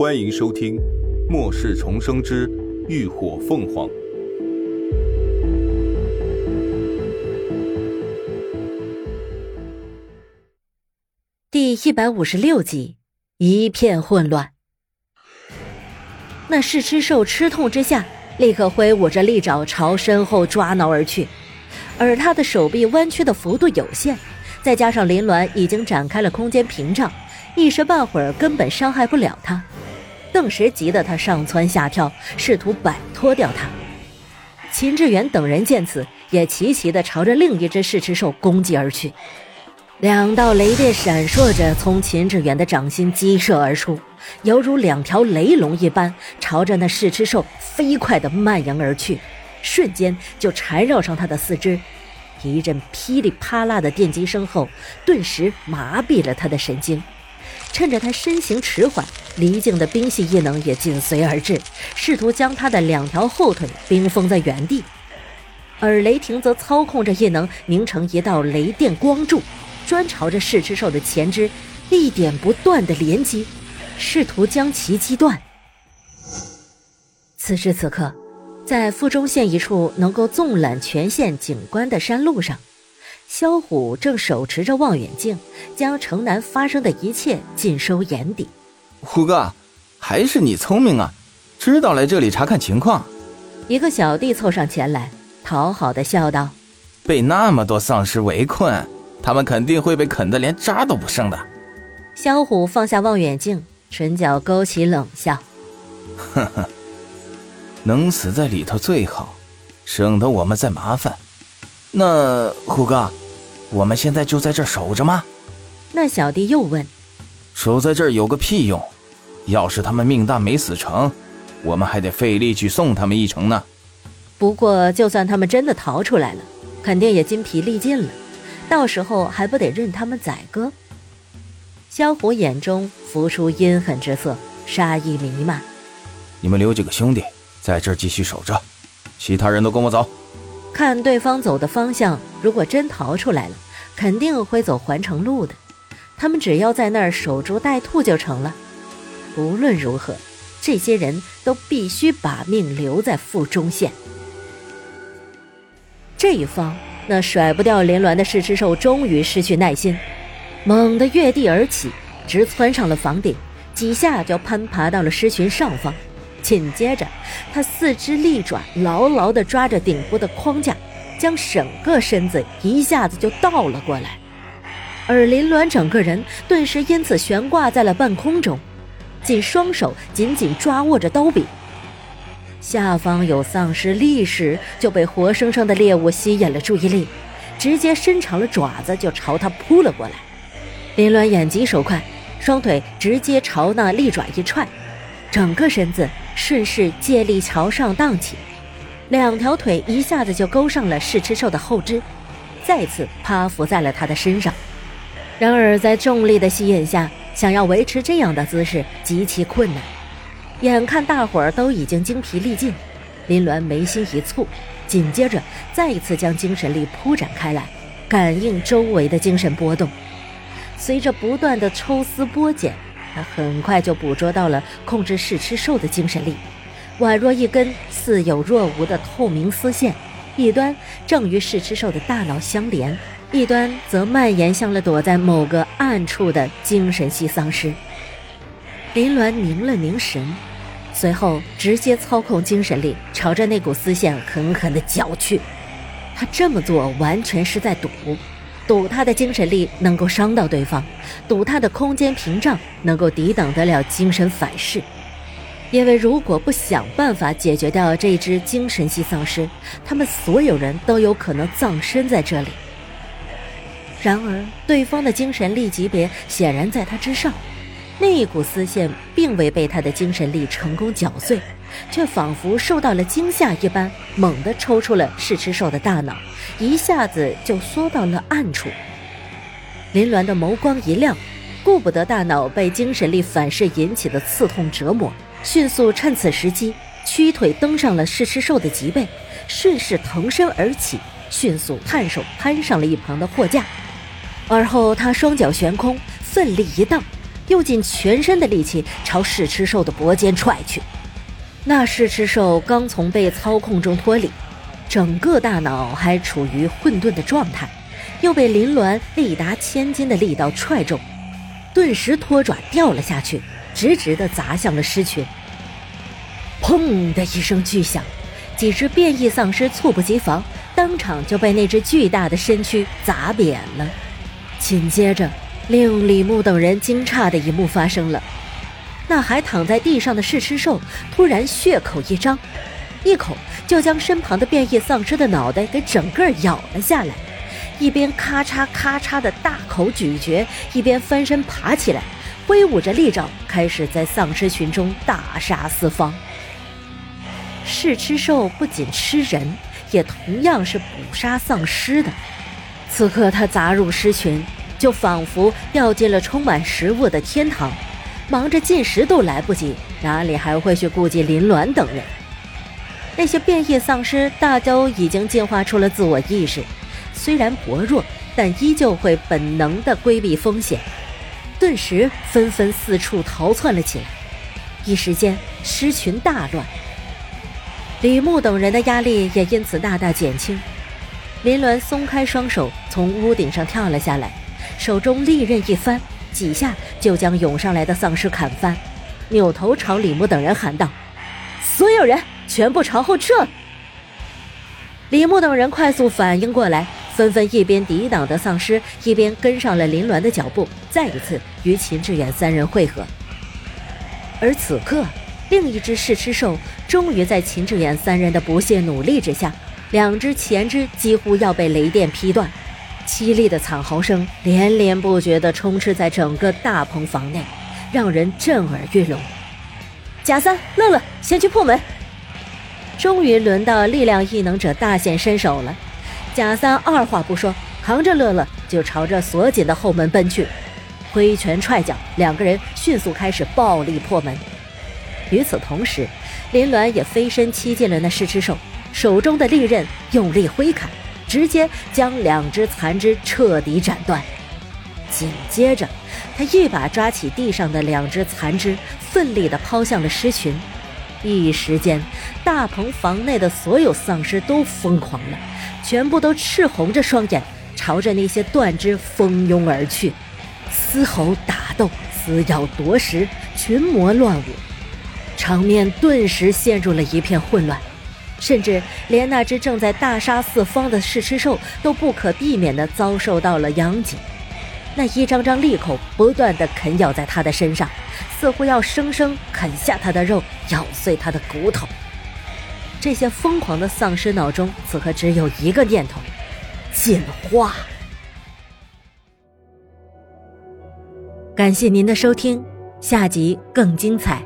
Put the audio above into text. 欢迎收听《末世重生之浴火凤凰》第156集，一片混乱。那噬吃兽吃痛之下，立刻挥舞着利爪朝身后抓挠而去，而他的手臂弯曲的幅度有限，再加上林鸾已经展开了空间屏障，一时半会儿根本伤害不了他。顿时急得他上蹿下跳，试图摆脱掉他。秦志远等人见此，也齐齐地朝着另一只噬吃兽攻击而去。两道雷电闪烁着从秦志远的掌心激射而出，犹如两条雷龙一般，朝着那噬吃兽飞快地蔓延而去，瞬间就缠绕上他的四肢。一阵噼里啪啦的电击声后，顿时麻痹了他的神经。趁着他身形迟缓，离境的冰系异能也紧随而至，试图将他的两条后腿冰封在原地。而雷霆则操控着异能凝成一道雷电光柱，专朝着噬吃兽的前肢一点不断的连击，试图将其击断。此时此刻，在富中县一处能够纵览全县景观的山路上，萧虎正手持着望远镜，将城南发生的一切尽收眼底。虎哥，还是你聪明啊，知道来这里查看情况。一个小弟凑上前来，讨好的笑道：被那么多丧尸围困，他们肯定会被啃得连渣都不剩的。萧虎放下望远镜，唇角勾起冷笑：呵呵，能死在里头最好，省得我们再麻烦。那虎哥，我们现在就在这儿守着吗？那小弟又问：守在这儿有个屁用，要是他们命大没死成，我们还得费力去送他们一程呢。不过就算他们真的逃出来了，肯定也筋疲力尽了，到时候还不得任他们宰割。萧虎眼中浮出阴狠之色，杀意弥漫。你们留几个兄弟在这儿继续守着，其他人都跟我走。看对方走的方向，如果真逃出来了，肯定会走环城路的，他们只要在那儿守株待兔就成了。无论如何，这些人都必须把命留在富中县。这一方，那甩不掉连峦的噬吃兽终于失去耐心，猛地越地而起，直窜上了房顶，几下就攀爬到了狮群上方。紧接着，他四只利爪牢牢地抓着顶部的框架，将整个身子一下子就倒了过来，而林鸾整个人顿时因此悬挂在了半空中，仅双手紧紧抓握着刀柄。下方有丧尸立时就被活生生的猎物吸引了注意力，直接伸长了爪子就朝他扑了过来。林鸾眼疾手快，双腿直接朝那利爪一踹，整个身子顺势借力朝上荡起，两条腿一下子就勾上了噬吃兽的后肢，再次趴伏在了他的身上。然而在重力的吸引下，想要维持这样的姿势极其困难。眼看大伙儿都已经精疲力尽，林鸾眉心一蹙，紧接着再一次将精神力铺展开来，感应周围的精神波动。随着不断的抽丝剥茧，他很快就捕捉到了控制噬吃兽的精神力，宛若一根似有若无的透明丝线，一端正与噬吃兽的大脑相连，一端则蔓延向了躲在某个暗处的精神系丧尸。林鸾凝了凝神，随后直接操控精神力朝着那股丝线狠狠地绞去。他这么做完全是在赌他的精神力能够伤到对方，赌他的空间屏障能够抵挡得了精神反噬。因为如果不想办法解决掉这只精神系丧尸，他们所有人都有可能葬身在这里。然而对方的精神力级别显然在他之上，那一股丝线并未被他的精神力成功绞碎，却仿佛受到了惊吓一般，猛地抽出了噬吃兽的大脑，一下子就缩到了暗处。林鸾的眸光一亮，顾不得大脑被精神力反噬引起的刺痛折磨，迅速趁此时机屈腿登上了噬吃兽的脊背，顺势腾身而起，迅速探手攀上了一旁的货架。而后他双脚悬空，奋力一荡，又尽全身的力气朝噬吃兽的脖间踹去。那噬吃兽刚从被操控中脱离，整个大脑还处于混沌的状态，又被林鸾力达1000斤的力道踹中，顿时脱爪掉了下去，直直地砸向了狮群。砰的一声巨响，几只变异丧尸猝不及防，当场就被那只巨大的身躯砸扁了。紧接着令李牧等人惊诧的一幕发生了，那还躺在地上的噬吃兽突然血口一张，一口就将身旁的变异丧尸的脑袋给整个咬了下来，一边咔嚓咔嚓的大口咀嚼，一边翻身爬起来，挥舞着利爪开始在丧尸群中大杀四方。噬吃兽不仅吃人，也同样是捕杀丧尸的，此刻他砸入尸群，就仿佛掉进了充满食物的天堂，忙着进食都来不及，哪里还会去顾及林鸾等人。那些变异丧尸大都已经进化出了自我意识，虽然薄弱，但依旧会本能地规避风险，顿时纷纷四处逃窜了起来。一时间尸群大乱，李牧等人的压力也因此大大减轻。林鸾松开双手，从屋顶上跳了下来，手中利刃一翻，几下就将涌上来的丧尸砍翻，扭头朝李牧等人喊道：所有人全部朝后撤！李牧等人快速反应过来，纷纷一边抵挡的丧尸，一边跟上了林鸾的脚步，再一次与秦志远三人会合。而此刻另一只噬吃兽终于在秦志远三人的不懈努力之下，两只前肢几乎要被雷电劈断，凄厉的惨嚎声连连不绝地充斥在整个大棚房内，让人震耳欲聋。贾三、乐乐先去破门。终于轮到力量异能者大显身手了，贾三二话不说，扛着乐乐就朝着锁紧的后门奔去，挥拳踹脚，两个人迅速开始暴力破门。与此同时，林鸾也飞身欺进了那噬吃兽，手中的利刃用力挥砍，直接将两只残肢彻底斩断。紧接着他一把抓起地上的两只残肢，奋力地抛向了尸群。一时间大棚房内的所有丧尸都疯狂了，全部都赤红着双眼，朝着那些断肢蜂拥而去，嘶吼打斗，撕咬夺食，群魔乱舞，场面顿时陷入了一片混乱，甚至连那只正在大杀四方的噬吃兽都不可避免地遭受到了殃及。那一张张利口不断地啃咬在他的身上，似乎要生生啃下他的肉，咬碎他的骨头。这些疯狂的丧尸脑中此刻只有一个念头：进化。感谢您的收听，下集更精彩。